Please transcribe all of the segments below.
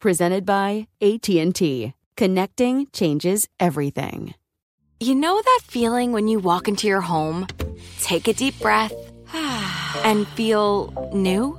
Presented by AT&T. Connecting changes everything. You know that feeling when you walk into your home, take a deep breath, and feel new?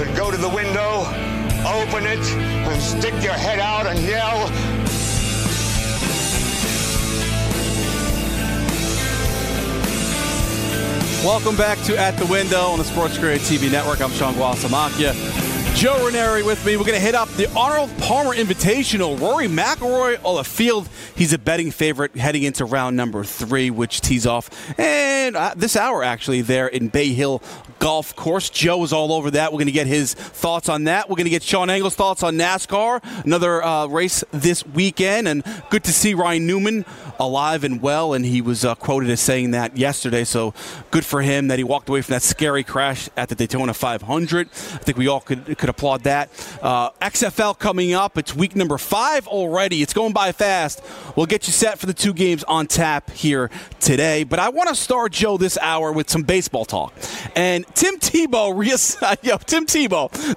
And go to the window, open it, and stick your head out and yell. Welcome back to At the Window on the SportsGrid TV Network. I'm Sean Guasamacchia. Joe Ranieri with me. We're going to hit up the Arnold Palmer Invitational. Rory McIlroy on the field. He's a betting favorite heading into round number 3, which tees off and this hour, actually, there in Bay Hill Golf Course. Joe is all over that. We're going to get his thoughts on that. We're going to get Sean Angle's thoughts on NASCAR, another race this weekend. And good to see Ryan Newman alive and well, and he was quoted as saying that yesterday. So good for him that he walked away from that scary crash at the Daytona 500. I think we all could applaud that. XFL coming up. It's week number 5 already. It's going by fast. We'll get you set for the 2 games on tap here today. But I want to start, Joe, this hour with some baseball talk. And Tim Tebow,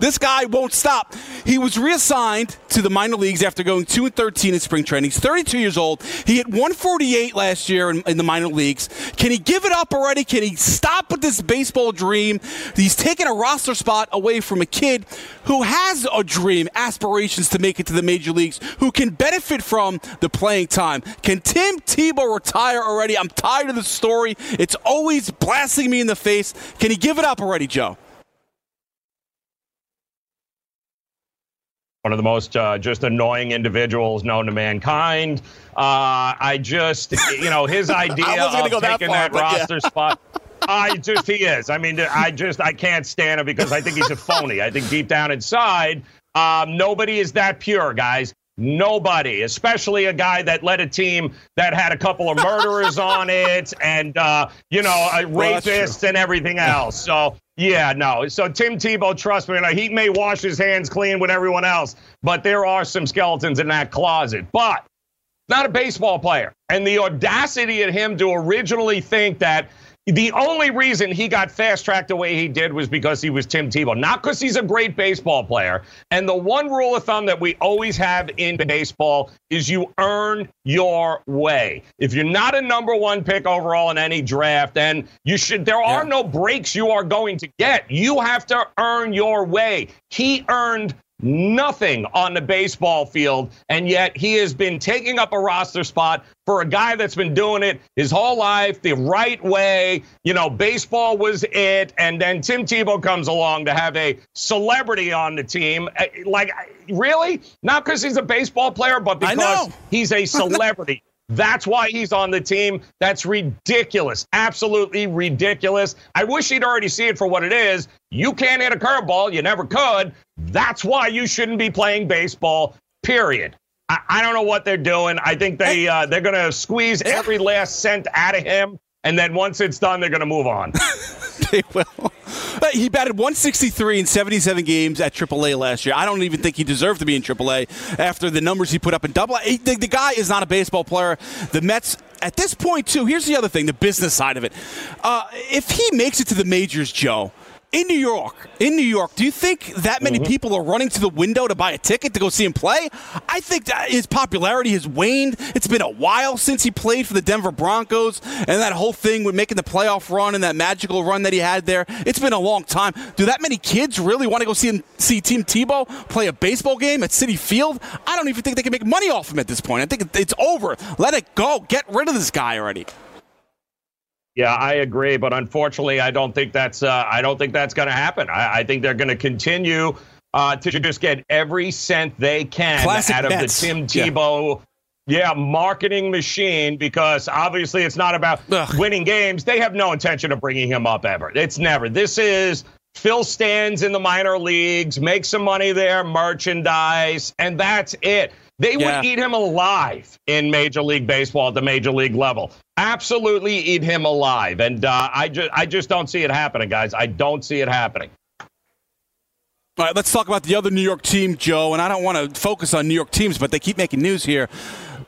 this guy won't stop. He was reassigned to the minor leagues after going 2-13 in spring training. He's 32 years old. He hit 148 last year in the minor leagues. Can he give it up already? Can he stop with this baseball dream? He's taking a roster spot away from a kid who has a dream, aspirations to make it to the major leagues, who can benefit from the playing time. Can Tim Tebow retire already? I'm tired of the story. It's always blasting me in the face. Can he give it up already, Joe? One of the most just annoying individuals known to mankind. His idea of taking that roster spot. He is. I can't stand him because I think he's a phony. I think deep down inside, nobody is that pure, guys. Nobody, especially a guy that led a team that had a couple of murderers on it and, rapists and everything else. So, yeah, no. So Tim Tebow, trust me, he may wash his hands clean with everyone else, but there are some skeletons in that closet. But not a baseball player. And the audacity of him to originally think that the only reason he got fast-tracked the way he did was because he was Tim Tebow, not because he's a great baseball player. And the one rule of thumb that we always have in baseball is you earn your way. If you're not a number 1 pick overall in any draft, then you should. There are no breaks you are going to get. You have to earn your way. He earned nothing on the baseball field, and yet he has been taking up a roster spot for a guy that's been doing it his whole life the right way. You know, baseball was it, and then Tim Tebow comes along to have a celebrity on the team. Like, really? Not because he's a baseball player, but because he's a celebrity. That's why he's on the team. That's ridiculous. Absolutely ridiculous. I wish he'd already seen it for what it is. You can't hit a curveball. You never could. That's why you shouldn't be playing baseball, period. I don't know what they're doing. I think they're going to squeeze every last cent out of him. And then once it's done, they're going to move on. They will. But he batted 163 in 77 games at AAA last year. I don't even think he deserved to be in AAA after the numbers he put up in AA. The guy is not a baseball player. The Mets, at this point, too, here's the other thing, the business side of it. If he makes it to the majors, Joe, in New York, do you think that many people are running to the window to buy a ticket to go see him play? I think that his popularity has waned. It's been a while since he played for the Denver Broncos, and that whole thing with making the playoff run and that magical run that he had there. It's been a long time. Do that many kids really want to go see Tim Tebow play a baseball game at Citi Field? I don't even think they can make money off him at this point. I think it's over. Let it go. Get rid of this guy already. Yeah, I agree, but unfortunately, I don't think that's going to happen. I think they're going to continue to just get every cent they can out of the Tim Tebow, marketing machine, because obviously it's not about winning games. They have no intention of bringing him up ever. It's never. This is fill stands in the minor leagues, make some money there, merchandise, and that's it. They would eat him alive in Major League Baseball at the Major League level. Absolutely eat him alive. And I just don't see it happening, guys. I don't see it happening. All right, let's talk about the other New York team, Joe. And I don't want to focus on New York teams, but they keep making news here.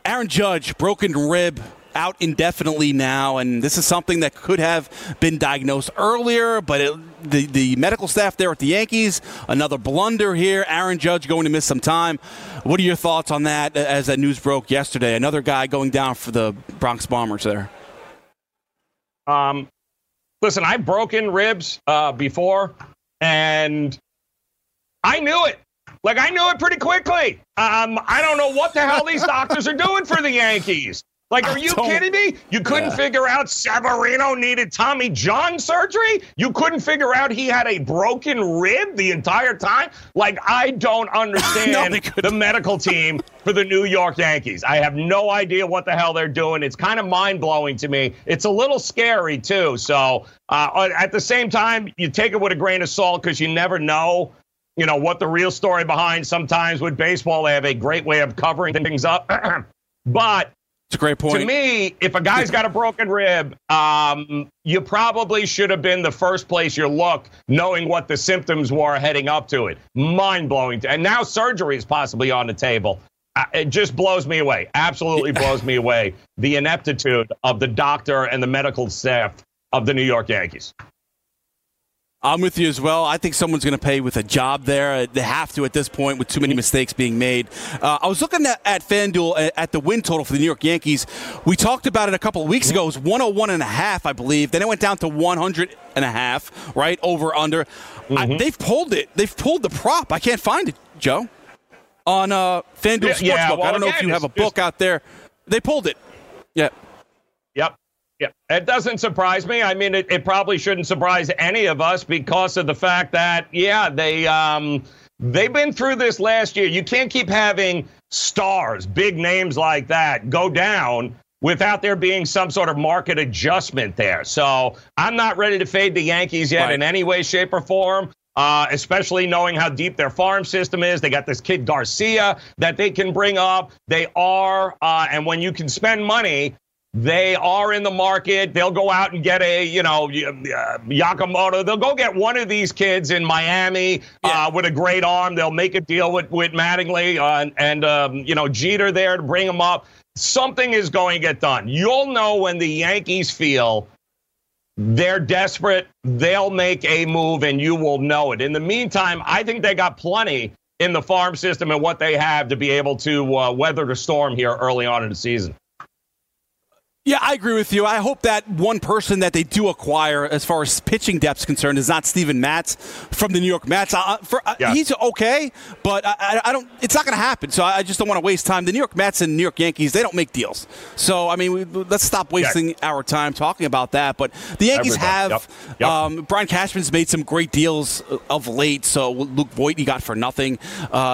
Aaron Judge, broken rib, out indefinitely now. And this is something that could have been diagnosed earlier, but the medical staff there at the Yankees, another blunder here. Aaron Judge going to miss some time. What are your thoughts on that as that news broke yesterday? Another guy going down for the Bronx Bombers there. Listen, I've broken ribs before, and I knew it. Like, I knew it pretty quickly. I don't know what the hell these doctors are doing for the Yankees. Like, are you kidding me? You couldn't figure out Severino needed Tommy John surgery? You couldn't figure out he had a broken rib the entire time? Like, I don't understand the medical team for the New York Yankees. I have no idea what the hell they're doing. It's kind of mind-blowing to me. It's a little scary, too. So, at the same time, you take it with a grain of salt because you never know, you know, what the real story behind. Sometimes with baseball, they have a great way of covering things up. But a great point. To me, if a guy's got a broken rib, you probably should have been the first place you look, knowing what the symptoms were heading up to it. Mind-blowing. And now surgery is possibly on the table. It just blows me away. Absolutely blows me away. The ineptitude of the doctor and the medical staff of the New York Yankees. I'm with you as well. I think someone's going to pay with a job there. They have to at this point with too many mistakes being made. I was looking at FanDuel at the win total for the New York Yankees. We talked about it a couple of weeks ago. It was 101.5, I believe. Then it went down to 100.5, right, over, under. They've pulled it. They've pulled the prop. I can't find it, Joe, on FanDuel Sportsbook. Yeah, well, I don't know if you have a book out there. They pulled it. Yeah. Yep. Yeah, it doesn't surprise me. I mean, it probably shouldn't surprise any of us because of the fact that, they've been through this last year. You can't keep having stars, big names like that go down without there being some sort of market adjustment there. So I'm not ready to fade the Yankees yet in any way, shape, or form. Especially knowing how deep their farm system is. They got this kid Garcia that they can bring up. They are, and when you can spend money, they are in the market. They'll go out and get Yakamoto. They'll go get one of these kids in Miami with a great arm. They'll make a deal with Mattingly and Jeter there to bring him up. Something is going to get done. You'll know when the Yankees feel they're desperate. They'll make a move, and you will know it. In the meantime, I think they got plenty in the farm system and what they have to be able to weather the storm here early on in the season. Yeah, I agree with you. I hope that one person that they do acquire as far as pitching depth is concerned is not Steven Matz from the New York Mets. Yes. He's okay, but I don't. It's not going to happen, so I just don't want to waste time. The New York Mets and New York Yankees, they don't make deals. So, I mean, let's stop wasting our time talking about that. But the Yankees have Brian Cashman's made some great deals of late. So Luke Voit he got for nothing,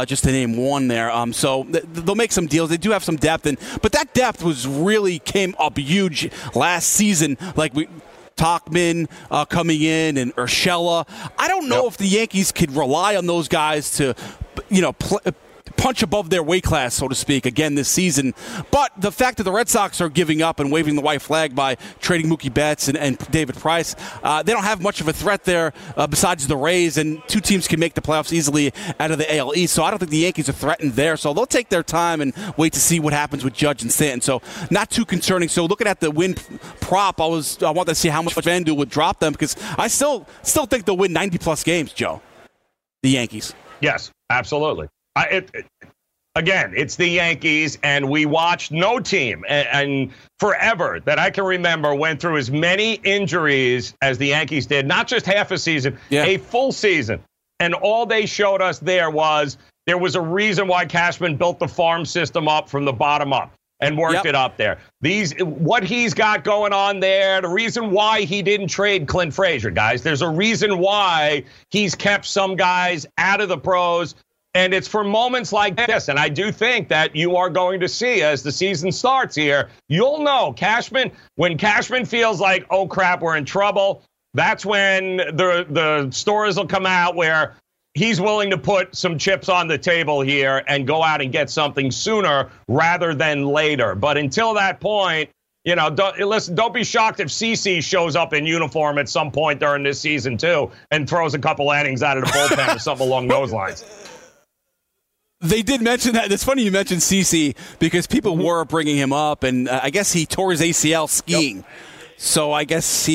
just to name one there. So they'll make some deals. They do have some depth, but that depth was really came up huge last season, like Tachman coming in and Urshela. I don't know if the Yankees could rely on those guys to, punch above their weight class, so to speak, again this season. But the fact that the Red Sox are giving up and waving the white flag by trading Mookie Betts and David Price, they don't have much of a threat there besides the Rays, and two teams can make the playoffs easily out of the AL East. So I don't think the Yankees are threatened there. So they'll take their time and wait to see what happens with Judge and Stanton. So not too concerning. So looking at the win prop, I wanted to see how much FanDuel would drop them because I still think they'll win 90-plus games, Joe, the Yankees. Yes, absolutely. It's the Yankees, and we watched no team and forever that I can remember went through as many injuries as the Yankees did, not just half a season, a full season. And all they showed us there was a reason why Cashman built the farm system up from the bottom up and worked it up there. What he's got going on there, the reason why he didn't trade Clint Frazier, guys, there's a reason why he's kept some guys out of the pros. And it's for moments like this, and I do think that you are going to see as the season starts here, you'll know Cashman, when Cashman feels like, oh, crap, we're in trouble, that's when the stories will come out where he's willing to put some chips on the table here and go out and get something sooner rather than later. But until that point, don't be shocked if CeCe shows up in uniform at some point during this season, too, and throws a couple innings out of the bullpen or something along those lines. They did mention that. It's funny you mentioned CeCe because people were bringing him up, and I guess he tore his ACL skiing. Yep. So I guess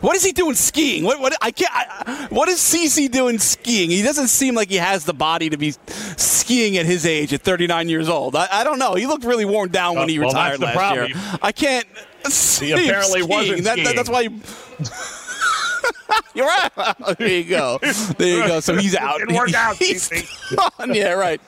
what is he doing skiing? What is CeCe doing skiing? He doesn't seem like he has the body to be skiing at his age at 39 years old. I don't know. He looked really worn down when he retired last year. I can't see him skiing. That's why he... You're right. There you go. So he's out. It worked out. Yeah, right.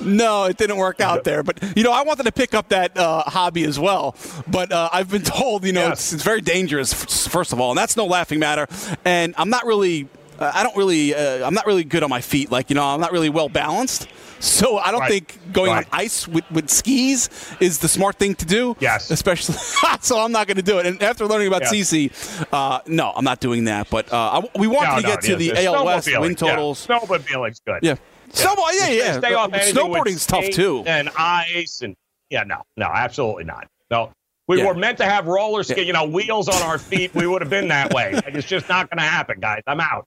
No, it didn't work out there. But, I wanted to pick up that hobby as well. But I've been told, it's very dangerous, first of all. And that's no laughing matter. And I'm not really – I'm not really good on my feet. Like, I'm not really well balanced. So I don't think going on ice with skis is the smart thing to do. Yes. Especially, so I'm not going to do it. And after learning about CeCe, no, I'm not doing that. But we wanted to get to the AL West win totals. Yeah. Snowmobiling's good. Yeah. Snowboarding's tough, too. And ice. No, absolutely not. No. We were meant to have roller skates, wheels on our feet. We would have been that way. It's just not going to happen, guys. I'm out.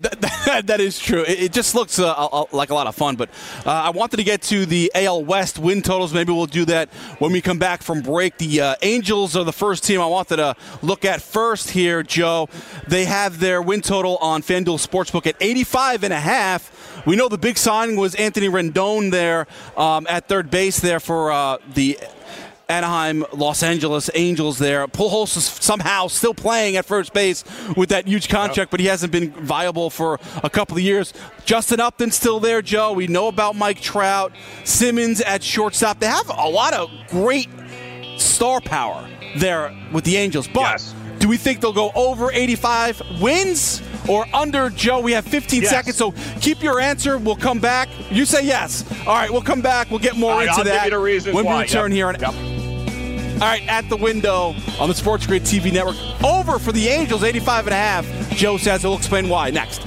That is true. It just looks like a lot of fun, but I wanted to get to the AL West win totals. Maybe we'll do that when we come back from break. The Angels are the first team I wanted to look at first here, Joe. They have their win total on FanDuel Sportsbook at 85.5. We know the big signing was Anthony Rendon there at third base there for the Anaheim, Los Angeles Angels there. Pujols is somehow still playing at first base with that huge contract, but he hasn't been viable for a couple of years. Justin Upton's still there, Joe. We know about Mike Trout. Simmons at shortstop. They have a lot of great star power there with the Angels. But do we think they'll go over 85 wins or under, Joe? We have 15 seconds, so keep your answer. We'll come back. You say yes. All right, we'll come back. We'll get more into that when we return here on All right, at the window on the SportsGrid TV network. Over for the Angels, 85.5. Joe says he'll explain why next.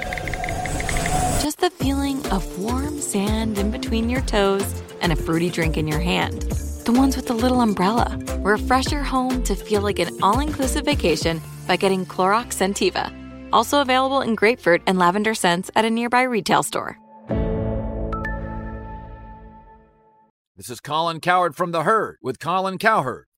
just the feeling of warm sand in between your toes and a fruity drink in your hand. The ones with the little umbrella. Refresh your home to feel like an all-inclusive vacation by getting Clorox Scentiva. Also available in grapefruit and lavender scents at a nearby retail store. This is Colin Cowherd from The Herd with Colin Cowherd.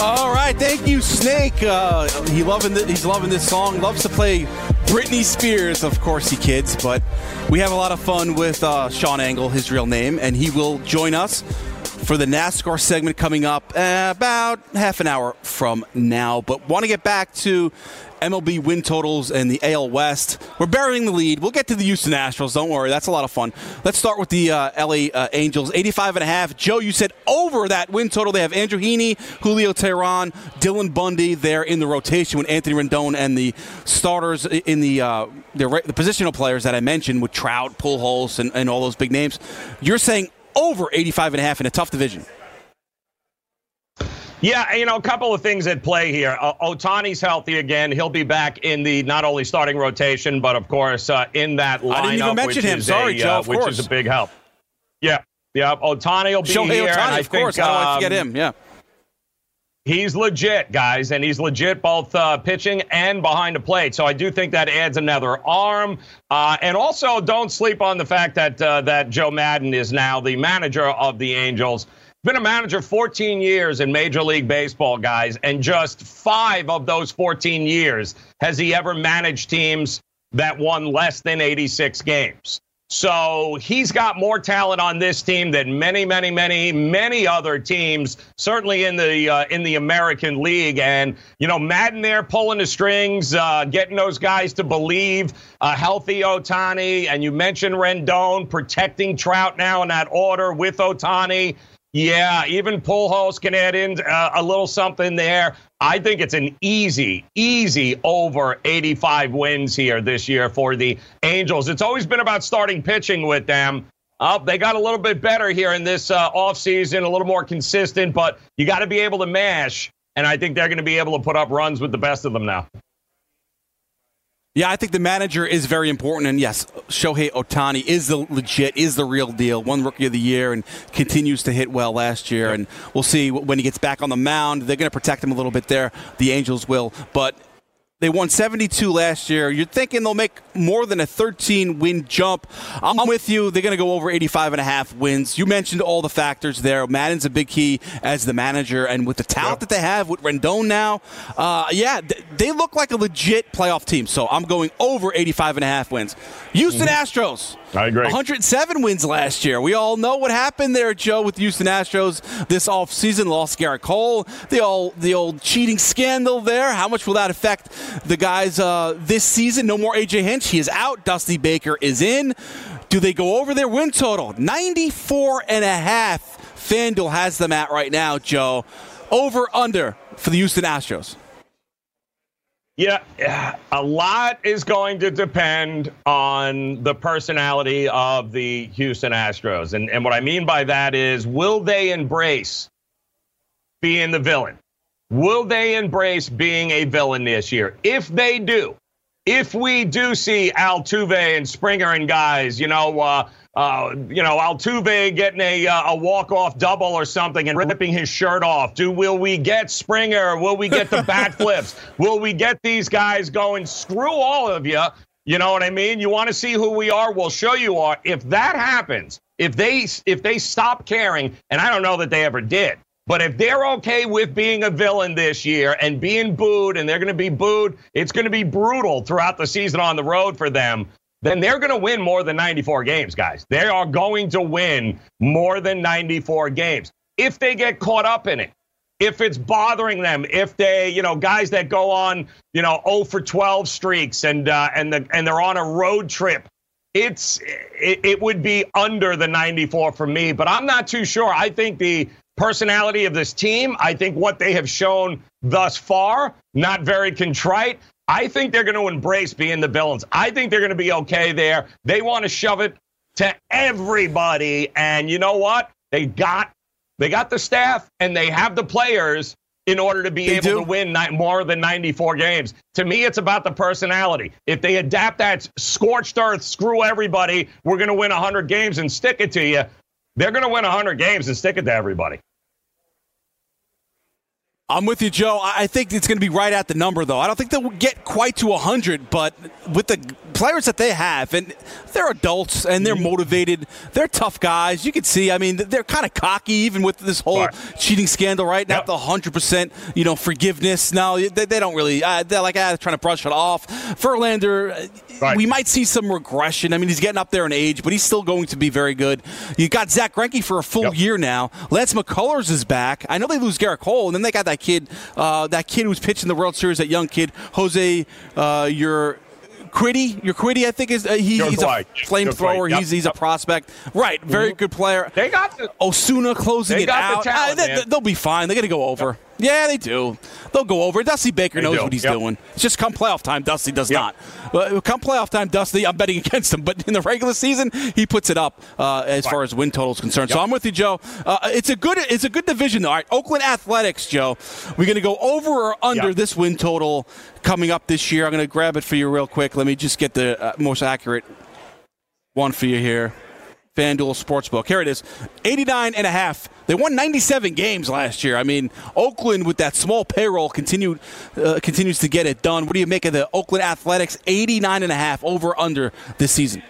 All right, thank you, Snake. He's loving this song. Loves to play Britney Spears, of course, he kids. But we have a lot of fun with Sean Angle, his real name, and he will join us for the NASCAR segment coming up about half an hour from now. But want to get back to MLB win totals and the AL West. We're burying the lead. We'll get to the Houston Astros. Don't worry. That's a lot of fun. Let's start with the LA Angels. 85.5. Joe, you said over that win total. They have Andrew Heaney, Julio Teheran, Dylan Bundy there in the rotation with Anthony Rendon and the starters in the positional players that I mentioned with Trout, Pujols, and all those big names. You're saying over 85.5 in a tough division. Yeah, a couple of things at play here. Ohtani's healthy again. He'll be back in the not only starting rotation, but, of course, in that lineup. I didn't even mention him. Sorry, Joe, of course. Which is a big help. Yeah, Ohtani will be Shohei here. Ohtani, of course. I don't want to forget him, yeah. He's legit, guys, and he's legit both pitching and behind the plate. So I do think that adds another arm. And also, don't sleep on the fact that Joe Madden is now the manager of the Angels. Been a manager 14 years in Major League Baseball, guys, and just 5 of those 14 years has he ever managed teams that won less than 86 games. So he's got more talent on this team than many, many, many, many other teams, certainly in the American League. And, Madden there pulling the strings, getting those guys to believe, healthy Ohtani. And you mentioned Rendon protecting Trout now in that order with Ohtani. Yeah, even Pujols can add in a little something there. I think it's an easy over 85 wins here this year for the Angels. It's always been about starting pitching with them. They got a little bit better here in this offseason, a little more consistent, but you got to be able to mash, and I think they're going to be able to put up runs with the best of them now. Yeah, I think the manager is very important. And yes, Shohei Ohtani is the real deal. Won Rookie of the Year and continues to hit well last year. And we'll see when he gets back on the mound. They're going to protect him a little bit there. The Angels will. But they won 72 last year. You're thinking they'll make more than a 13-win jump. I'm with you. They're going to go over 85.5 wins. You mentioned all the factors there. Madden's a big key as the manager. And with the talent that they have, with Rendon now, they look like a legit playoff team. So I'm going over 85.5 wins. Houston Astros. I agree. 107 wins last year. We all know what happened there, Joe, with the Houston Astros this offseason. Lost Garrett Cole. The old cheating scandal there. How much will that affect the guys this season? No more A.J. Hinch. He is out. Dusty Baker is in. Do they go over their win total? 94.5. FanDuel has them at right now, Joe. Over, under for the Houston Astros. Yeah, a lot is going to depend on the personality of the Houston Astros. And what I mean by that is, will they embrace being the villain? Will they embrace being a villain this year? If they do, if we do see Altuve and Springer and guys, Altuve getting a walk-off double or something and ripping his shirt off. Will we get Springer? Will we get the bat flips? Will we get these guys going, screw all of you? You know what I mean? You want to see who we are? We'll show you are. If that happens, if they stop caring, and I don't know that they ever did, but if they're okay with being a villain this year and being booed, and they're going to be booed, it's going to be brutal throughout the season on the road for them. Then they're going to win more than 94 games, guys. They are going to win more than 94 games. If they get caught up in it, if it's bothering them, if they, guys that go on, 0 for 12 streaks and they're on a road trip, it would be under the 94 for me, but I'm not too sure. I think the personality of this team, I think what they have shown thus far, not very contrite. I think they're going to embrace being the villains. I think they're going to be okay there. They want to shove it to everybody. And you know what? They got the staff and they have the players in order to be able to win more than 94 games. To me, it's about the personality. If they adapt that scorched earth, screw everybody, we're going to win 100 games and stick it to you. They're going to win 100 games and stick it to everybody. I'm with you, Joe. I think it's going to be right at the number, though. I don't think they'll get quite to 100, but with the players that they have, and they're adults, and they're motivated. They're tough guys. You can see, they're kind of cocky, even with this whole cheating scandal, right? Not the 100%, forgiveness. No, they don't really. They're like, trying to brush it off. Verlander, we might see some regression. He's getting up there in age, but he's still going to be very good. You got Zach Greinke for a full year now. Lance McCullers is back. I know they lose Garrett Cole, and then they got that kid who's pitching the World Series, that young kid, Jose Urquidy, I think is he's a flamethrower. Yep. He's a prospect, right? Very good player. They got Osuna closing it out. They'll be fine. They're gonna go over. Yep. Yeah, they do. They'll go over. Dusty Baker knows what he's doing. It's just come playoff time, Dusty does not. But come playoff time, Dusty, I'm betting against him. But in the regular season, he puts it up as far as win total is concerned. So I'm with you, Joe. It's a good division, though. All right, Oakland Athletics, Joe. We're going to go over or under this win total coming up this year. I'm going to grab it for you real quick. Let me just get the most accurate one for you here. FanDuel Sportsbook. Here it is. 89.5. They won 97 games last year. Oakland with that small payroll continues to get it done. What do you make of the Oakland Athletics 89.5 over under this season?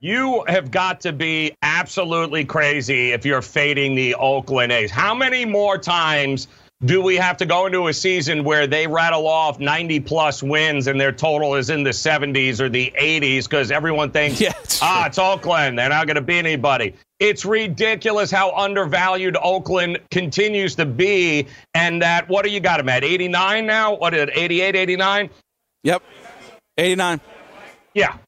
You have got to be absolutely crazy if you're fading the Oakland A's. How many more times do we have to go into a season where they rattle off 90-plus wins and their total is in the 70s or the 80s because everyone thinks, it's Oakland, they're not going to beat anybody. It's ridiculous how undervalued Oakland continues to be, and that, what do you got them at, 89 now? What is it, 88, 89? Yep, 89. Yeah.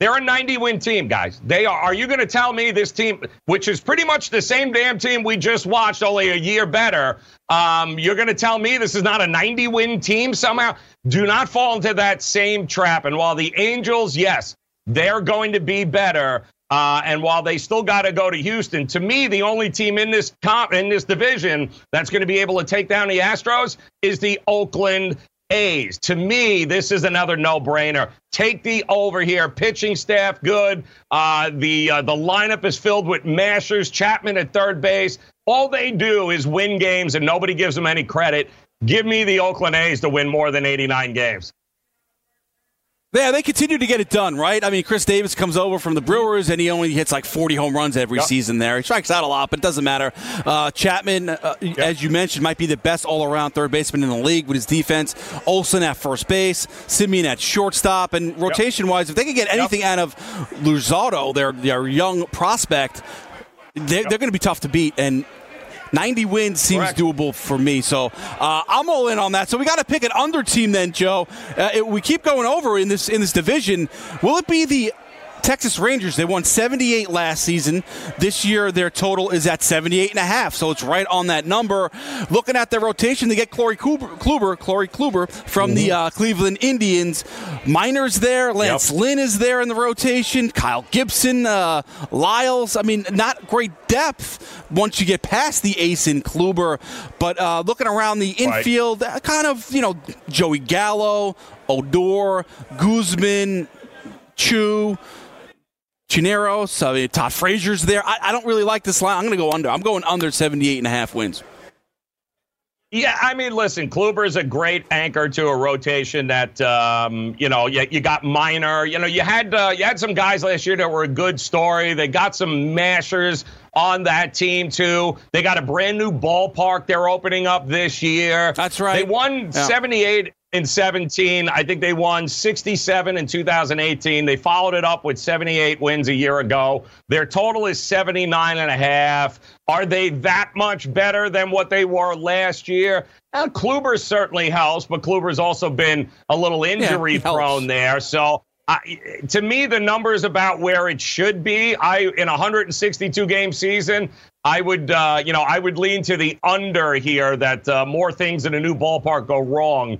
They're a 90-win team, guys. They are. Are you going to tell me this team, which is pretty much the same damn team we just watched, only a year better, you're going to tell me this is not a 90-win team somehow? Do not fall into that same trap. And while the Angels, yes, they're going to be better, and while they still got to go to Houston, to me, the only team in this division that's going to be able to take down the Astros is the Oakland A's. To me, this is another no-brainer. Take the over here. Pitching staff good. The lineup is filled with mashers. Chapman at third base. All they do is win games, and nobody gives them any credit. Give me the Oakland A's to win more than 89 games. Yeah, they continue to get it done, right? I mean, Chris Davis comes over from the Brewers, and he only hits like 40 home runs every season there. He strikes out a lot, but it doesn't matter. Chapman, as you mentioned, might be the best all-around third baseman in the league with his defense. Olsen at first base, Simeon at shortstop. And rotation-wise, if they can get anything out of Luzardo, their young prospect, they're going to be tough to beat. And 90 wins seems doable for me, so I'm all in on that. So we got to pick an under team then, Joe. We keep going over in this division. Will it be the Texas Rangers? They won 78 last season. This year, their total is at 78.5, so it's right on that number. Looking at their rotation, they get Corey Kluber from the Cleveland Indians. Miners there. Lance Lynn is there in the rotation. Kyle Gibson, Lyles. I mean, not great depth once you get past the ace in Kluber. But looking around the infield, kind of, Joey Gallo, Odor, Guzman, Chineros, Todd Frazier's there. I don't really like this line. I'm going to go under. I'm going under 78.5 wins. Yeah, I mean, listen, Kluber is a great anchor to a rotation that, you got Minor. You had some guys last year that were a good story. They got some mashers on that team, too. They got a brand-new ballpark they're opening up this year. That's right. They won 78 in 17. I think they won 67 in 2018. They followed it up with 78 wins a year ago. Their total is 79.5. Are they that much better than what they were last year? Now, Kluber certainly helps, but Kluber's also been a little injury-prone there. So, to me, the number is about where it should be. In a 162-game season, I would, I would lean to the under here that more things in a new ballpark go wrong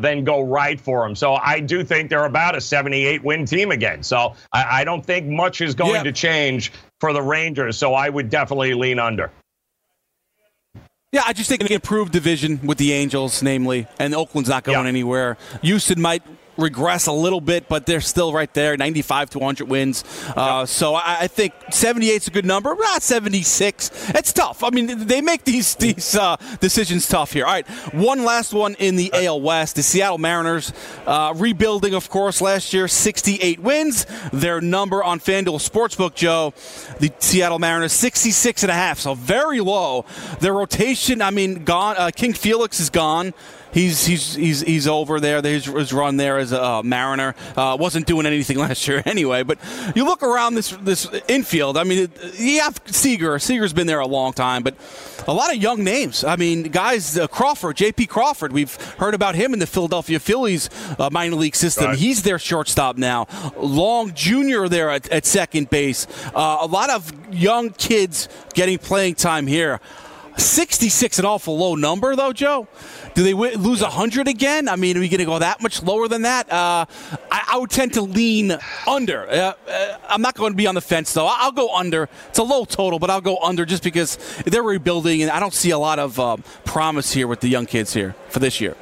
than go right for them. So I do think they're about a 78-win team again. So I don't think much is going to change for the Rangers. So I would definitely lean under. Yeah, I just think an improved division with the Angels, namely, and Oakland's not going anywhere. Houston might regress a little bit, but they're still right there, 95 to 100 wins. So I think 78 is a good number, not 76. It's tough. I mean, they make these decisions tough here. All right, one last one in the AL West. The Seattle Mariners, rebuilding, of course, last year, 68 wins. Their number on FanDuel Sportsbook, Joe, the Seattle Mariners, 66.5, so very low. Their rotation, I mean, gone. King Felix is gone. He's over there. His run there as a Mariner wasn't doing anything last year anyway. But you look around this infield. I mean, you have Seager. Seager's been there a long time, but a lot of young names. I mean, guys, Crawford, J.P. Crawford. We've heard about him in the Philadelphia Phillies minor league system. Right. He's their shortstop now. Long Jr. there at second base. A lot of young kids getting playing time here. 66, an awful low number, though, Joe. Do they lose 100 again? I mean, are we going to go that much lower than that? I would tend to lean under. I'm not going to be on the fence, though. I'll go under. It's a low total, but I'll go under just because they're rebuilding, and I don't see a lot of promise here with the young kids here for this year.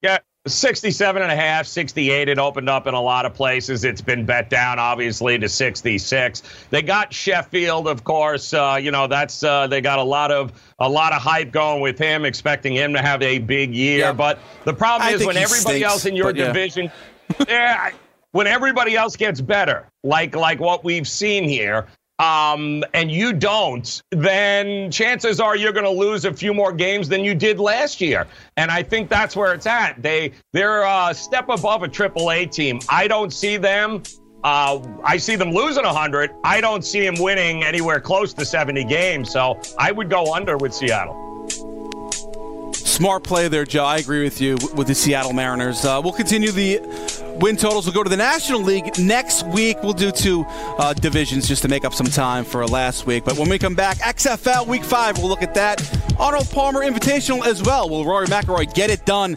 Yeah. 67.5, 68. It opened up in a lot of places. It's been bet down, obviously, to 66. They got Sheffield, of course. That's they got a lot of hype going with him, expecting him to have a big year. Yeah. But the problem is when everybody else in your division, when everybody else gets better, like what we've seen here. And you don't, then chances are you're going to lose a few more games than you did last year. And I think that's where it's at. They're a step above a AAA team. I don't see them. I see them losing 100. I don't see them winning anywhere close to 70 games. So I would go under with Seattle. Smart play there, Joe. I agree with you with the Seattle Mariners. We'll continue the win totals. We'll go to the National League next week. We'll do two divisions just to make up some time for last week. But when we come back, XFL Week 5, we'll look at that. Arnold Palmer Invitational as well. Will Rory McIlroy get it done?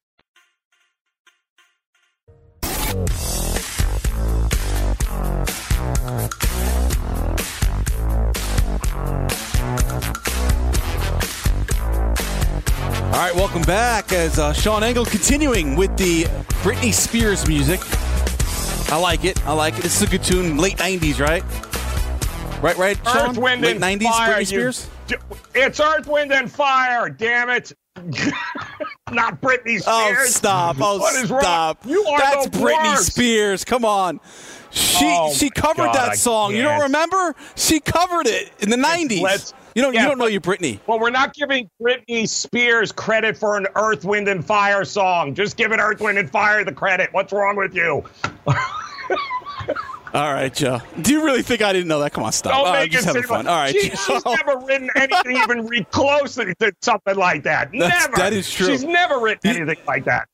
All right, welcome back as Sean Angle continuing with the Britney Spears music. I like it. This is a good tune, late 90s, right? Right, Sean? Earth, wind, late and 90s, fire. Britney Spears? It's Earth, Wind, and Fire, damn it. Not Britney Spears. Oh, stop. What is wrong? You are That's the Britney worst. Spears. Come on. She covered that song. You don't remember? She covered it in the 90s. You don't know your Britney. Well, we're not giving Britney Spears credit for an Earth, Wind, and Fire song. Just give it Earth, Wind, and Fire the credit. What's wrong with you? All right, Joe. Do you really think I didn't know that? Come on, stop. Don't make it just having fun. All right, she's never written anything even close to something like that. Never. That is true. She's never written anything like that.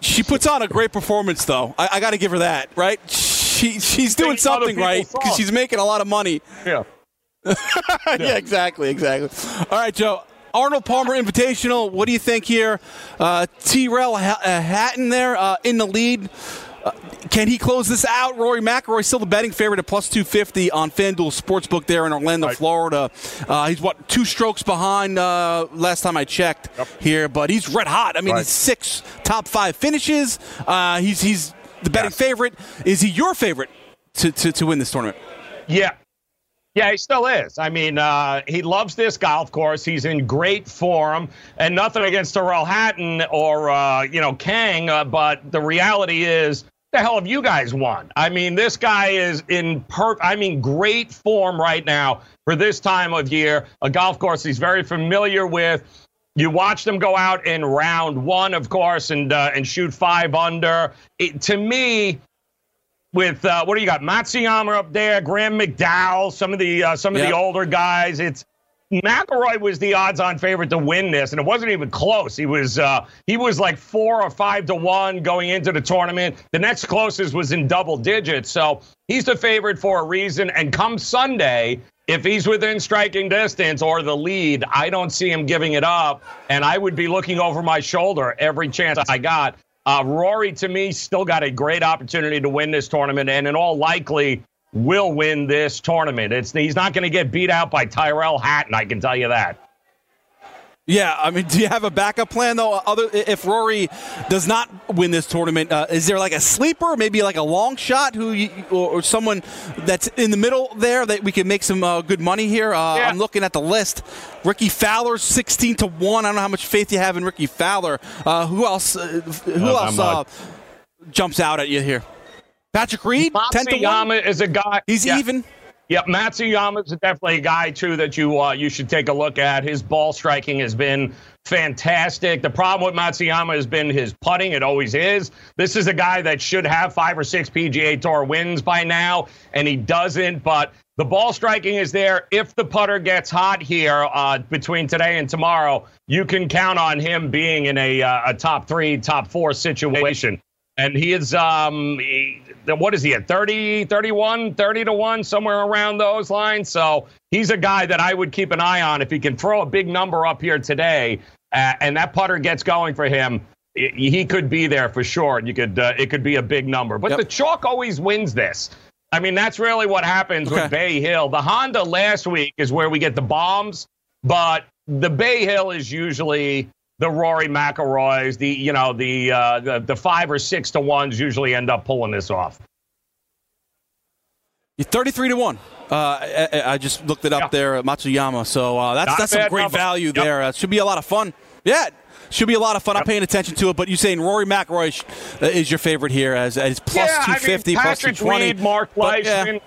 She puts on a great performance, though. I got to give her that, right? She's doing something right because she's making a lot of money. Yeah. Yeah, exactly. All right, Joe. Arnold Palmer Invitational. What do you think here? Tyrell Hatton there in the lead. Can he close this out? Rory McIlroy still the betting favorite at plus 250 on FanDuel Sportsbook there in Orlando, Florida. He's two strokes behind last time I checked here, but he's red hot. I mean, he's 6 top 5 finishes. He's the betting favorite. Is he your favorite to win this tournament? Yeah. Yeah, he still is. I mean, he loves this golf course. He's in great form, and nothing against Tyrell Hatton or Kang, but the reality is the hell have you guys won? I mean, this guy is in great form right now for this time of year. A golf course he's very familiar with. You watched him go out in round one, of course, and shoot 5 under. To me, with what do you got? Matsuyama up there, Graham McDowell, some of the older guys. It's McIlroy was the odds-on favorite to win this, and it wasn't even close. He was like 4 or 5 to 1 going into the tournament. The next closest was in double digits, so he's the favorite for a reason. And come Sunday, if he's within striking distance or the lead, I don't see him giving it up, and I would be looking over my shoulder every chance I got. Rory, to me, still got a great opportunity to win this tournament, and in all likelihood, will win this tournament. He's not going to get beat out by Tyrell Hatton, I can tell you that. Yeah, I mean, do you have a backup plan, though? If Rory does not win this tournament, is there like a sleeper, maybe like a long shot or someone that's in the middle there that we can make some good money here? Yeah. I'm looking at the list. Ricky Fowler, 16 to 1. I don't know how much faith you have in Ricky Fowler. Who else jumps out at you here? Patrick Reed, 10 to 1. Matsuyama is a guy. He's even. Yeah, Matsuyama is definitely a guy, too, that you should take a look at. His ball striking has been fantastic. The problem with Matsuyama has been his putting. It always is. This is a guy that should have 5 or 6 PGA Tour wins by now, and he doesn't. But the ball striking is there. If the putter gets hot here between today and tomorrow, you can count on him being in a top 3, top 4 situation. And he is, what is he at, 30, 31, 30 to 1, somewhere around those lines? So he's a guy that I would keep an eye on. If he can throw a big number up here today and that putter gets going for him, he could be there for sure. You could it could be a big number. But the chalk always wins this. I mean, that's really what happens with Bay Hill. The Honda last week is where we get the bombs, but the Bay Hill is usually – the Rory McIlroys, the 5 or 6 to 1s usually end up pulling this off. 33 to 1. I just looked it up there at Matsuyama. So that's some great value there. Should be a lot of fun. Yeah, should be a lot of fun. I'm paying attention to it. But you're saying Rory McIlroy is your favorite here as plus 250, plus 220. Reed, Mark Leishman.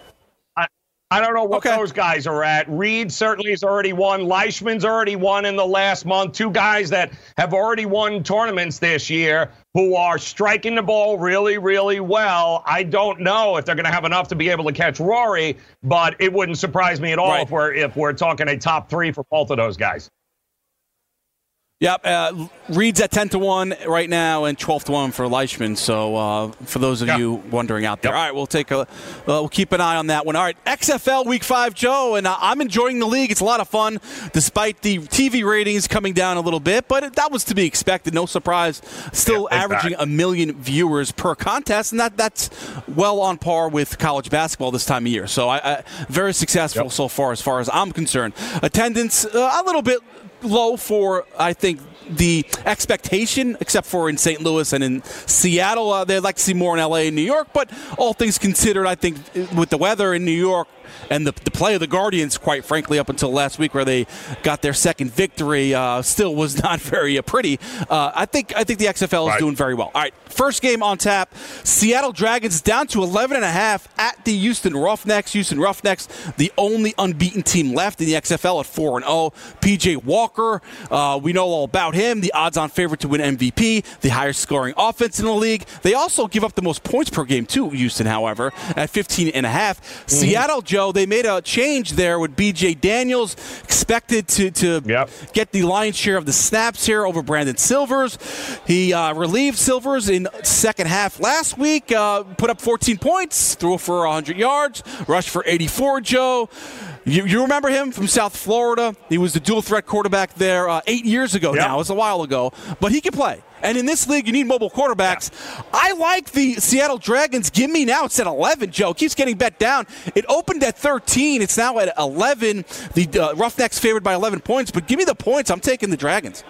I don't know what those guys are at. Reed certainly has already won. Leishman's already won in the last month. Two guys that have already won tournaments this year who are striking the ball really, really well. I don't know if they're going to have enough to be able to catch Rory, but it wouldn't surprise me at all if we're talking a top 3 for both of those guys. Yep, Reed's at 10 to 1 right now and 12 to 1 for Leishman. So for those of you wondering out there, all right, we'll keep an eye on that one. All right, XFL Week 5, Joe, and I'm enjoying the league. It's a lot of fun despite the TV ratings coming down a little bit, but that was to be expected. No surprise, still averaging 1 million viewers per contest, and that's well on par with college basketball this time of year. So I very successful so far as I'm concerned. Attendance, a little bit low for, I think, the expectation, except for in St. Louis and in Seattle. They'd like to see more in L.A. and New York, but all things considered, I think with the weather in New York and the play of the Guardians, quite frankly, up until last week where they got their second victory, still was not very pretty. I think the XFL is doing very well. All right, first game on tap, Seattle Dragons down to 11.5 at the Houston Roughnecks. Houston Roughnecks, the only unbeaten team left in the XFL at 4-0. P.J. Walker, we know all about him, the odds-on favorite to win MVP, the highest scoring offense in the league. They also give up the most points per game to Houston, however, at 15.5. Mm-hmm. Seattle, Joe, they made a change there with B.J. Daniels expected to get the lion's share of the snaps here over Brandon Silvers. He relieved Silvers in second half last week, put up 14 points, threw for 100 yards, rushed for 84, Joe. You remember him from South Florida. He was the dual-threat quarterback there 8 years ago now. It was a while ago. But he can play. And in this league, you need mobile quarterbacks. Yeah. I like the Seattle Dragons. Give me now. It's at 11, Joe. It keeps getting bet down. It opened at 13. It's now at 11. The Roughnecks favored by 11 points. But give me the points. I'm taking the Dragons.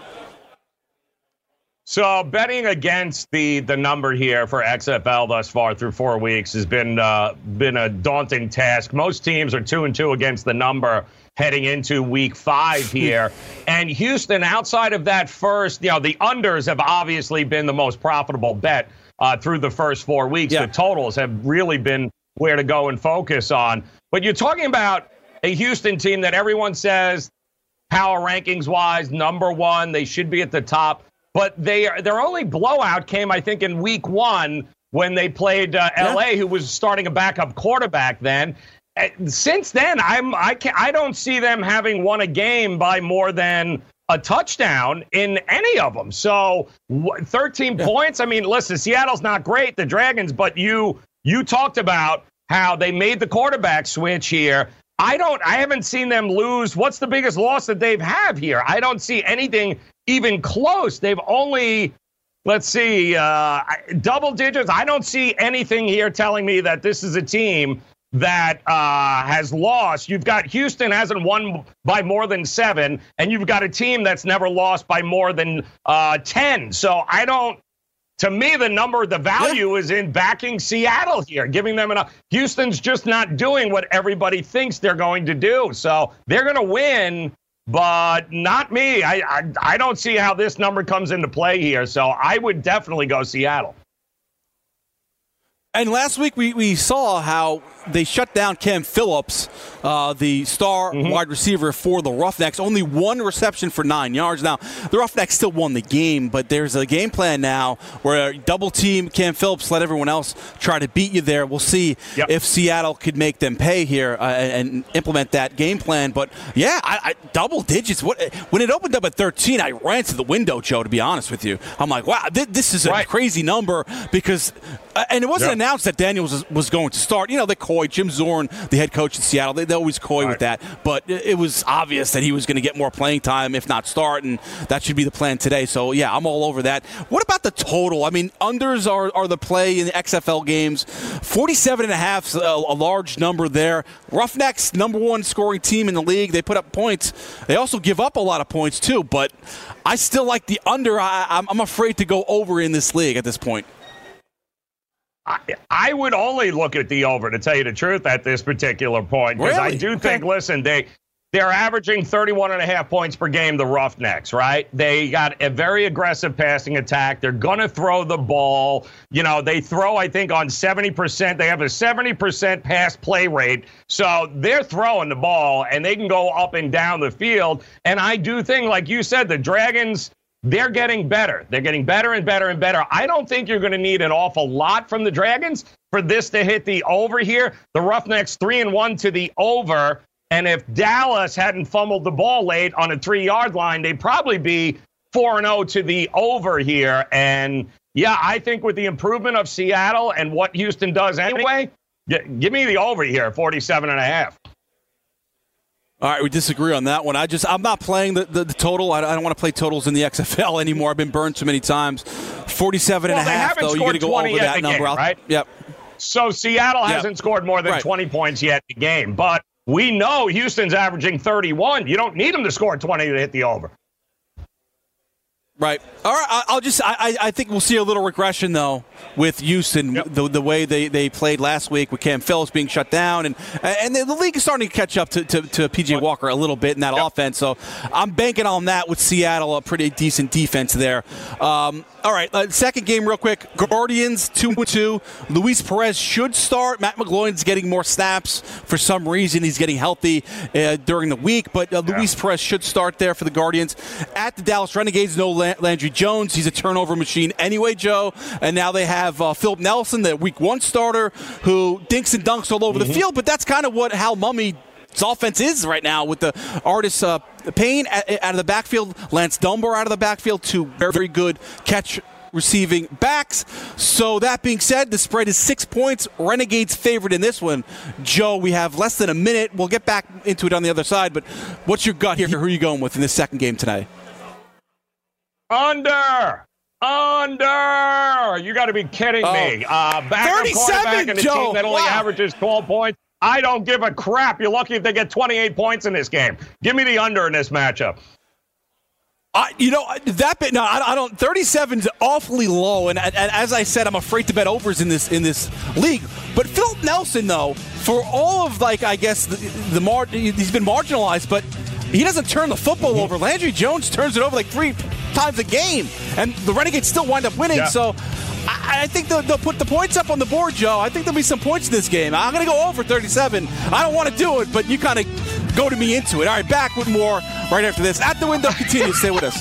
So betting against the number here for XFL thus far through 4 weeks has been a daunting task. Most teams are 2-2 against the number heading into week 5 here. And Houston, outside of that first, the unders have obviously been the most profitable bet through the first 4 weeks. Yeah. The totals have really been where to go and focus on. But you're talking about a Houston team that everyone says power rankings-wise, number one, they should be at the top. But their only blowout came, I think, in week one when they played L.A., who was starting a backup quarterback then. Since then, I don't see them having won a game by more than a touchdown in any of them. So 13 points. I mean, listen, Seattle's not great, the Dragons, but you talked about how they made the quarterback switch here. I haven't seen them lose. What's the biggest loss that they've had here? I don't see anything even close. They've only, double digits. I don't see anything here telling me that this is a team that has lost. You've got Houston hasn't won by more than 7, and you've got a team that's never lost by more than 10. So to me, the value is in backing Seattle here, giving them enough. Houston's just not doing what everybody thinks they're going to do. So they're going to win, but not me. I don't see how this number comes into play here. So I would definitely go Seattle. And last week we saw how they shut down Cam Phillips, the star wide receiver for the Roughnecks. Only one reception for 9 yards. Now, the Roughnecks still won the game, but there's a game plan now where double-team Cam Phillips, let everyone else try to beat you there. We'll see if Seattle could make them pay here and implement that game plan. But, double digits. When it opened up at 13, I ran to the window, Joe, to be honest with you. I'm like, wow, this is a crazy number because – and it wasn't announced that Daniels was going to start. You know, they coy. Jim Zorn, the head coach in Seattle, they always coy with that. But it was obvious that he was going to get more playing time, if not start, and that should be the plan today. So, yeah, I'm all over that. What about the total? I mean, unders are the play in the XFL games. 47.5 is a large number there. Roughnecks, number one scoring team in the league. They put up points. They also give up a lot of points, too. But I still like the under. I'm afraid to go over in this league at this point. I would only look at the over, to tell you the truth, at this particular point. Because really? I do think, listen, they're averaging 31.5 points per game, the Roughnecks, right? They got a very aggressive passing attack. They're going to throw the ball. You know, they throw, I think, on 70%. They have a 70% pass play rate. So they're throwing the ball, and they can go up and down the field. And I do think, like you said, the Dragons, they're getting better. They're getting better and better and better. I don't think you're going to need an awful lot from the Dragons for this to hit the over here. The Roughnecks 3-1 to the over. And if Dallas hadn't fumbled the ball late on a 3-yard line, they'd probably be 4-0 to the over here. And, yeah, I think with the improvement of Seattle and what Houston does anyway, give me the over here, 47.5. All right, we disagree on that one. I'm not playing the total. I don't want to play totals in the XFL anymore. I've been burned too many times. 47.5, though. You're going to go over that number, right? Yep. So Seattle hasn't scored more than 20 points yet in the game, but we know Houston's averaging 31. You don't need them to score 20 to hit the over. Right. All right. I think we'll see a little regression, though, with Houston, the way they played last week with Cam Phillips being shut down. And the league is starting to catch up to P.J. Walker a little bit in that offense. So I'm banking on that with Seattle, a pretty decent defense there. All right. Second game real quick. Guardians 2-2. Luis Perez should start. Matt McGloin's getting more snaps for some reason. He's getting healthy during the week. But Luis Perez should start there for the Guardians. At the Dallas Renegades, no Landry Jones, he's a turnover machine anyway, Joe. And now they have Philip Nelson, the week one starter, who dinks and dunks all over the field. But that's kind of what Hal Mummy's offense is right now with the artist Payne out of the backfield, Lance Dunbar out of the backfield, two very good catch receiving backs. So that being said, the spread is 6 points. Renegades favored in this one. Joe, we have less than a minute. We'll get back into it on the other side. But what's your gut here? Who are you going with in this second game tonight? Under! You got to be kidding me. Backup quarterback and a team that only averages 12 points. I don't give a crap. You're lucky if they get 28 points in this game. Give me the under in this matchup. I don't. 37's awfully low, and as I said, I'm afraid to bet overs in this league. But Philip Nelson, though, for all of he's been marginalized, but he doesn't turn the football over. Landry Jones turns it over like 3 times a game, and the Renegades still wind up winning. So I, I think they'll put the points up on the board, Joe. I think there'll be some points in this game. I'm going to go over 37. I don't want to do it, but you kind of goaded me into it. All right, back with more right after this. At the Window continues. Stay with us.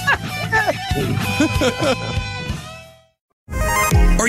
Are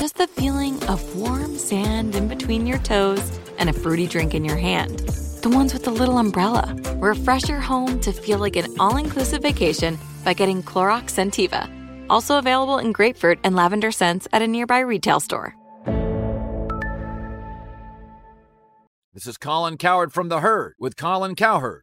Just the feeling of warm sand in between your toes and a fruity drink in your hand. The ones with the little umbrella. Refresh your home to feel like an all-inclusive vacation by getting Clorox Scentiva. Also available in grapefruit and lavender scents at a nearby retail store. This is Colin Cowherd from The Herd with Colin Cowherd.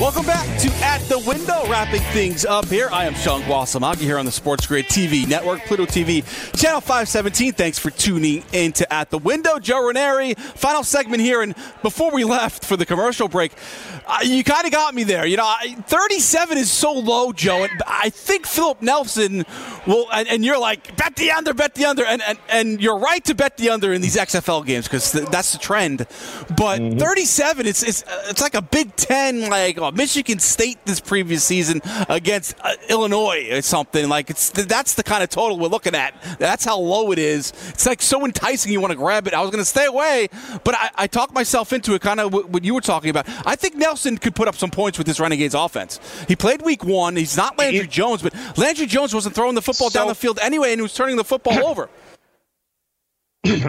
Welcome back to At the Window, wrapping things up here. I am Sean Guasamaki here on the SportsGrid TV Network, Pluto TV, Channel 517. Thanks for tuning in to At the Window. Joe Ranieri, final segment here. And before we left for the commercial break, you kind of got me there. You know, 37 is so low, Joe. And I think Philip Nelson will, and you're like, bet the under, and you're right to bet the under in these XFL games because that's the trend. But 37, it's like a Big Ten, like, oh, Michigan State this previous season against Illinois or something. Like, that's the kind of total we're looking at. That's how low it is. It's like so enticing you want to grab it. I was going to stay away, but I talked myself into it, kind of what you were talking about. I think Nelson could put up some points with this Renegades offense. He played week one. He's not Landry Jones, but Landry Jones wasn't throwing the football down the field anyway, and he was turning the football over.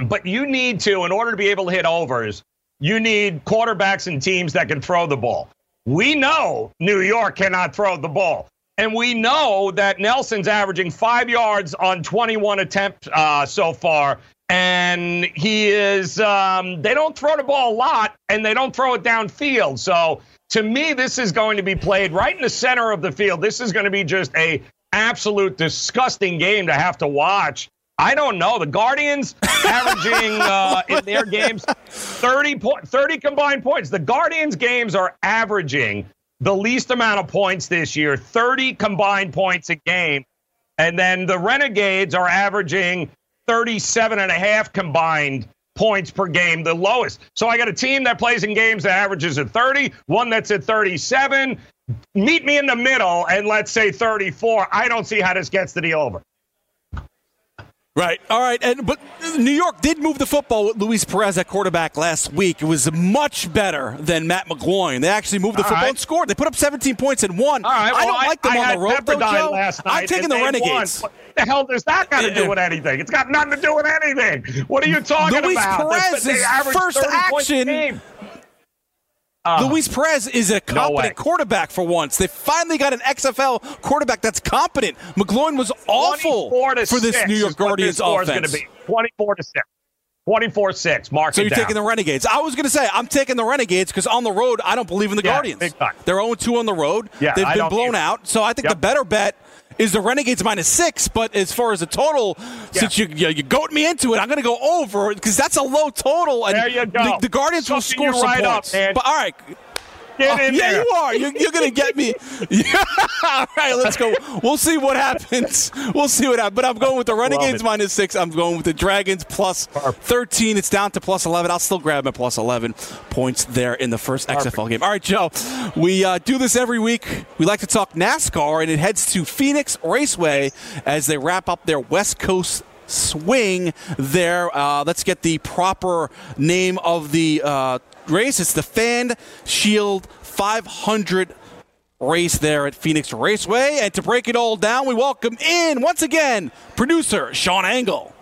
But you need to, in order to be able to hit overs, you need quarterbacks and teams that can throw the ball. We know New York cannot throw the ball. And we know that Nelson's averaging 5 yards on 21 attempts so far. And he is, they don't throw the ball a lot and they don't throw it downfield. So to me, this is going to be played right in the center of the field. This is going to be just a absolute disgusting game to have to watch. I don't know. The Guardians averaging in their games 30 combined points. The Guardians games are averaging the least amount of points this year, 30 combined points a game. And then the Renegades are averaging 37.5 combined points per game, the lowest. So I got a team that plays in games that averages at 30, one that's at 37. Meet me in the middle and let's say 34. I don't see how this gets to the over. Right. All right. But New York did move the football with Luis Perez at quarterback last week. It was much better than Matt McGloin. They actually moved the football and scored. They put up 17 points and won. All right, well, I don't like them on the road, though, Joe. Last night I'm taking the Renegades. Won. What the hell does that got to do with anything? It's got nothing to do with anything. What are you talking about? Luis Perez's first action. Luis Perez is a competent quarterback for once. They finally got an XFL quarterback that's competent. McGloin was awful for this New York Guardians offense. Be 24-6. 24-6. Mark it down. So you're taking the Renegades. I was going to say, I'm taking the Renegades because on the road, I don't believe in the Guardians. They're 0-2 on the road. Yeah, they've been blown out. So I think the better bet is the Renegades -6, but as far as the total, since you goat me into it, I'm going to go over because that's a low total. And there you go. The Guardians will score some points. But all right. Get in there. You are. You're going to get me. All right, let's go. We'll see what happens. But I'm going with the Renegades -6. I'm going with the Dragons +13. It's down to +11. I'll still grab my +11 points there in the first XFL game. All right, Joe, we do this every week. We like to talk NASCAR, and it heads to Phoenix Raceway as they wrap up their West Coast swing there. Let's get the proper name of the race. It's the FanShield 500 race there at Phoenix Raceway. And to break it all down, we welcome in, once again, producer Sean Angle.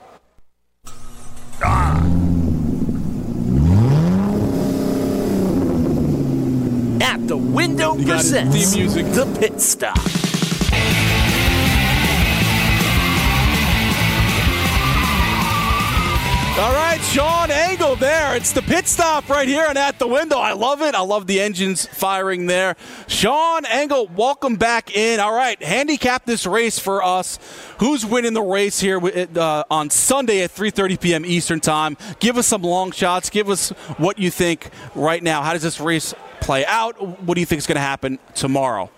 At the window presents the pit stop. All right, Sean Angle there. It's the pit stop right here and At the Window. I love it. I love the engines firing there. Sean Angle, welcome back in. All right, handicap this race for us. Who's winning the race here on Sunday at 3:30 p.m. Eastern time? Give us some long shots. Give us what you think right now. How does this race play out? What do you think is going to happen tomorrow?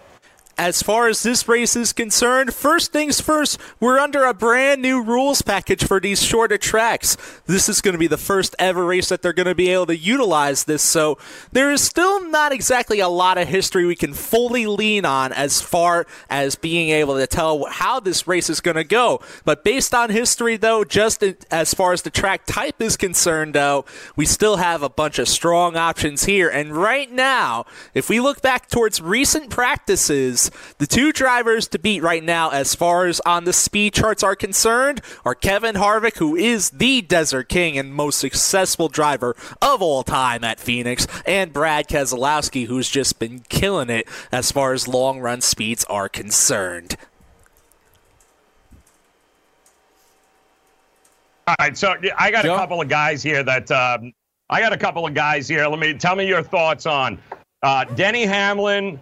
As far as this race is concerned, first things first, we're under a brand new rules package for these shorter tracks. This is going to be the first ever race that they're going to be able to utilize this, so there is still not exactly a lot of history we can fully lean on as far as being able to tell how this race is going to go. But based on history, though, just as far as the track type is concerned, though, we still have a bunch of strong options here. And right now, if we look back towards recent practices, the two drivers to beat right now as far as on the speed charts are concerned are Kevin Harvick, who is the Desert King and most successful driver of all time at Phoenix, and Brad Keselowski, who's just been killing it as far as long run speeds are concerned. All right, so I got a couple of guys here that Let me tell me your thoughts on Denny Hamlin,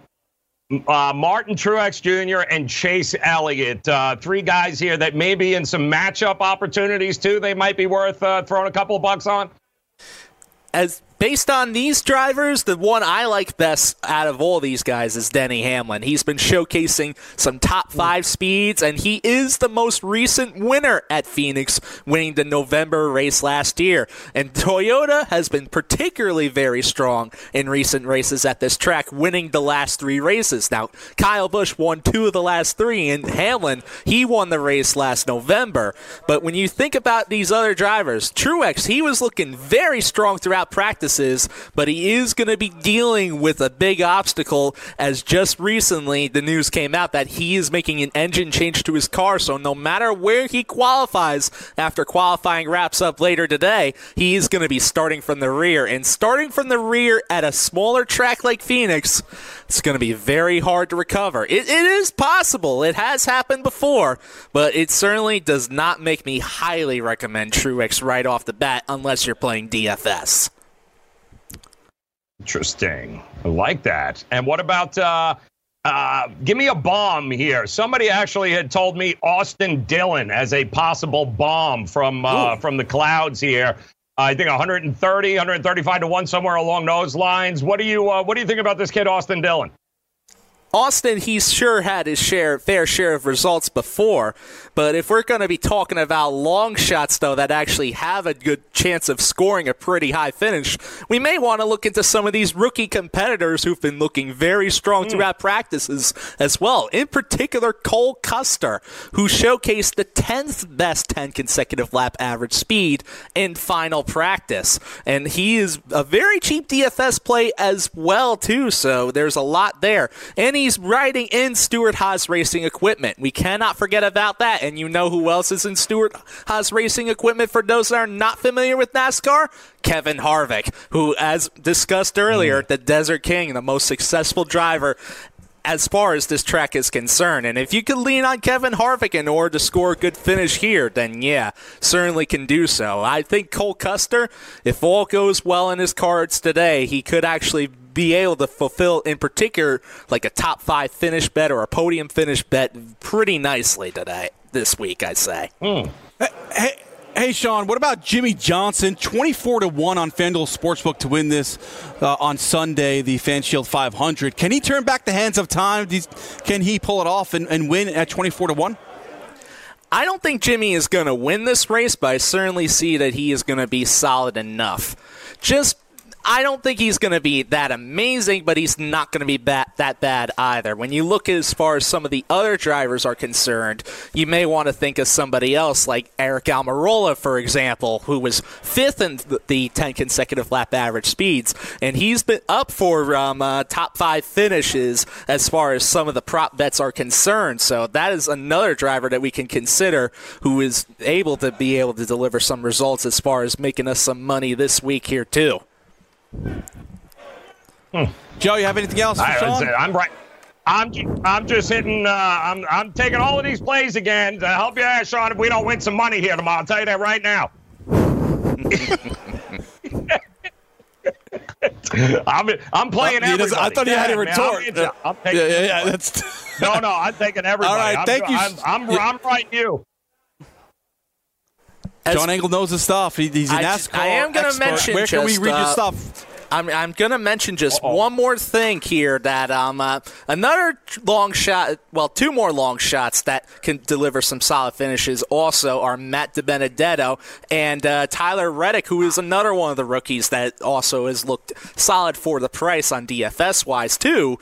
Martin Truex Jr. and Chase Elliott, three guys here that may be in some matchup opportunities too. They might be worth throwing a couple of bucks on. Based on these drivers, the one I like best out of all these guys is Denny Hamlin. He's been showcasing some top five speeds, and he is the most recent winner at Phoenix, winning the November race last year. And Toyota has been particularly very strong in recent races at this track, winning the last three races. Now, Kyle Busch won two of the last three, and Hamlin, he won the race last November. But when you think about these other drivers, Truex, he was looking very strong throughout practice, but he is going to be dealing with a big obstacle, as just recently the news came out that he is making an engine change to his car. So no matter where he qualifies after qualifying wraps up later today, he is going to be starting from the rear. And starting from the rear at a smaller track like Phoenix, it's going to be very hard to recover. It is possible. It has happened before, but it certainly does not make me highly recommend Truex right off the bat unless you're playing DFS. Interesting. I like that. And what about, give me a bomb here. Somebody actually had told me Austin Dillon as a possible bomb from the clouds here. I think 130, 135 to 1, somewhere along those lines. What do you think about this kid, Austin Dillon? Austin, he's sure had his fair share of results before, but if we're going to be talking about long shots, though, that actually have a good chance of scoring a pretty high finish, we may want to look into some of these rookie competitors who've been looking very strong throughout practices as well. In particular, Cole Custer, who showcased the 10th best 10 consecutive lap average speed in final practice. And he is a very cheap DFS play as well, too, so there's a lot there. And he's riding in Stewart-Haas Racing equipment. We cannot forget about that. And you know who else is in Stewart-Haas Racing equipment for those that are not familiar with NASCAR? Kevin Harvick, who, as discussed earlier, the Desert King, the most successful driver as far as this track is concerned. And if you can lean on Kevin Harvick in order to score a good finish here, then yeah, certainly can do so. I think Cole Custer, if all goes well in his cards today, he could actually be able to fulfill, in particular, like a top five finish bet or a podium finish bet pretty nicely today, this week, I'd say. Hey, Sean, what about Jimmy Johnson? 24-1 on FanDuel Sportsbook to win this on Sunday, the FanShield 500. Can he turn back the hands of time? Can he pull it off and win at 24-1? I don't think Jimmy is going to win this race, but I certainly see that he is going to be solid enough. I don't think he's going to be that amazing, but he's not going to be that bad either. When you look as far as some of the other drivers are concerned, you may want to think of somebody else like Eric Almirola, for example, who was 5th in the 10 consecutive lap average speeds, and he's been up for top 5 finishes as far as some of the prop bets are concerned. So that is another driver that we can consider who is able to deliver some results as far as making us some money this week here too. Joe, you have anything else for Sean? I'm right. I'm just hitting. I'm taking all of these plays again to help you out, Sean. If we don't win some money here tomorrow, I'll tell you that right now. I'm playing everybody. I thought you had a retort. Man, I'm taking everybody. That's no. I'm taking everybody. All right, thank you. I'm right you. Sean Angle knows his stuff. He's an NASCAR I am going to mention. Where can we read your stuff? I'm going to mention just one more thing here that another long shot, well, two more long shots that can deliver some solid finishes also are Matt DiBenedetto and Tyler Reddick, who is another one of the rookies that also has looked solid for the price on DFS-wise, too,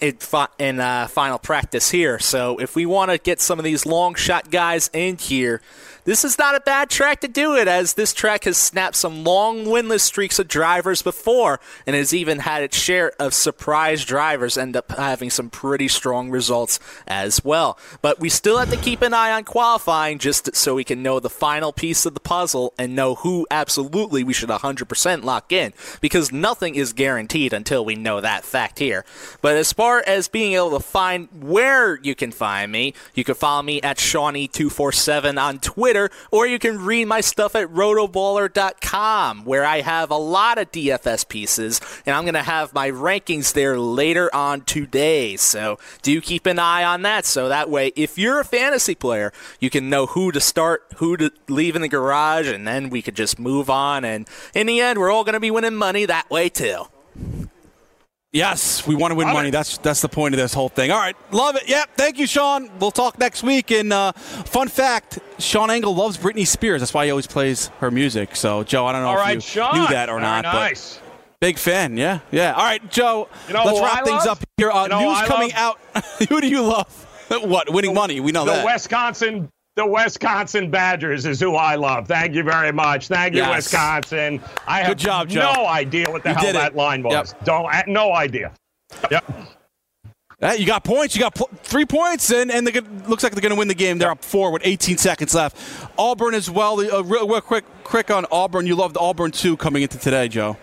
in final practice here. So if we want to get some of these long shot guys in here, this is not a bad track to do it, as this track has snapped some long winless streaks of drivers before and has even had its share of surprise drivers end up having some pretty strong results as well. But we still have to keep an eye on qualifying just so we can know the final piece of the puzzle and know who absolutely we should 100% lock in, because nothing is guaranteed until we know that fact here. But as far as being able to find where you can find me, you can follow me at Shawnee247 on Twitter, or you can read my stuff at rotoballer.com, where I have a lot of DFS pieces, and I'm going to have my rankings there later on today. So do keep an eye on that, so that way, if you're a fantasy player, you can know who to start, who to leave in the garage, and then we could just move on. And in the end, we're all going to be winning money that way, too. Yes, we want to win money. That's the point of this whole thing. All right, love it. Yep, thank you, Sean. We'll talk next week. And fun fact, Sean Angle loves Britney Spears. That's why he always plays her music. So, Joe, I don't know if Sean knew that or not. Nice. But big fan, yeah. All right, Joe, let's wrap things up here. News coming out. Who do you love? What, winning money? We know that. The Wisconsin Badgers is who I love. Thank you very much. Thank you, Wisconsin. I have no idea what the hell that line was. Yep. No idea. Yep. You got points. You got 3 points, and looks like they're going to win the game. They're up 4 with 18 seconds left. Auburn as well. Real quick on Auburn. You loved Auburn, too, coming into today, Joe.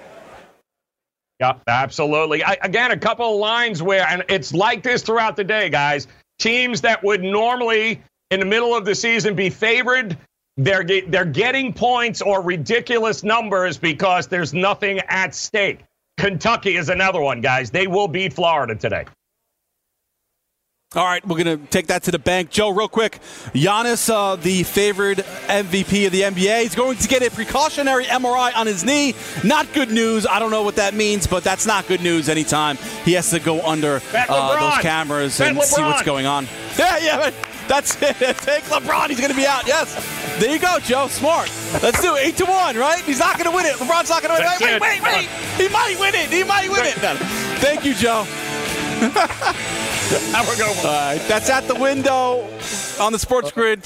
Yeah, absolutely. Again, a couple of lines where, and it's like this throughout the day, guys. Teams that would normally in the middle of the season be favored, they're getting points or ridiculous numbers because there's nothing at stake. Kentucky is another one, guys. They will beat Florida today. All right, we're going to take that to the bank. Joe, real quick, Giannis, the favored MVP of the NBA, is going to get a precautionary MRI on his knee. Not good news. I don't know what that means, but that's not good news anytime he has to go under those cameras and see what's going on. Yeah, that's it. Take LeBron. He's going to be out. Yes. There you go, Joe. Smart. Let's do it. 8-1, right? He's not going to win it. LeBron's not going to win it. Wait. He might win it. No. Thank you, Joe. That's at the window on the Sports Grid.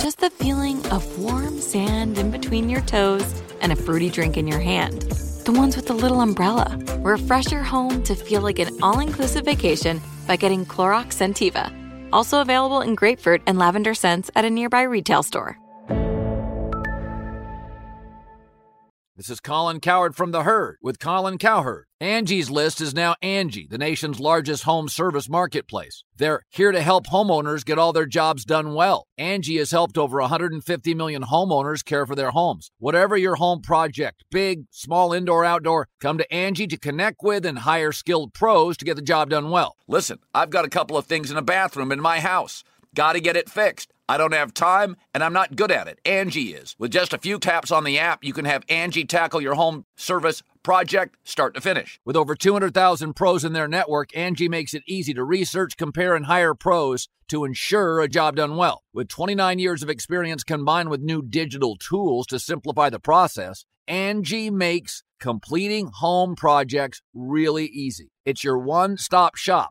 just the feeling of warm sand in between your toes and a fruity drink in your hand. The ones with the little umbrella. Refresh your home to feel like an all-inclusive vacation by getting Clorox Scentiva. Also available in grapefruit and lavender scents at a nearby retail store. This is Colin Cowherd from The Herd with Colin Cowherd. Angie's List is now Angie, the nation's largest home service marketplace. They're here to help homeowners get all their jobs done well. Angie has helped over 150 million homeowners care for their homes. Whatever your home project, big, small, indoor, outdoor, come to Angie to connect with and hire skilled pros to get the job done well. Listen, I've got a couple of things in the bathroom in my house. Got to get it fixed. I don't have time, and I'm not good at it. Angie is. With just a few taps on the app, you can have Angie tackle your home service project start to finish. With over 200,000 pros in their network, Angie makes it easy to research, compare, and hire pros to ensure a job done well. With 29 years of experience combined with new digital tools to simplify the process, Angie makes completing home projects really easy. It's your one-stop shop.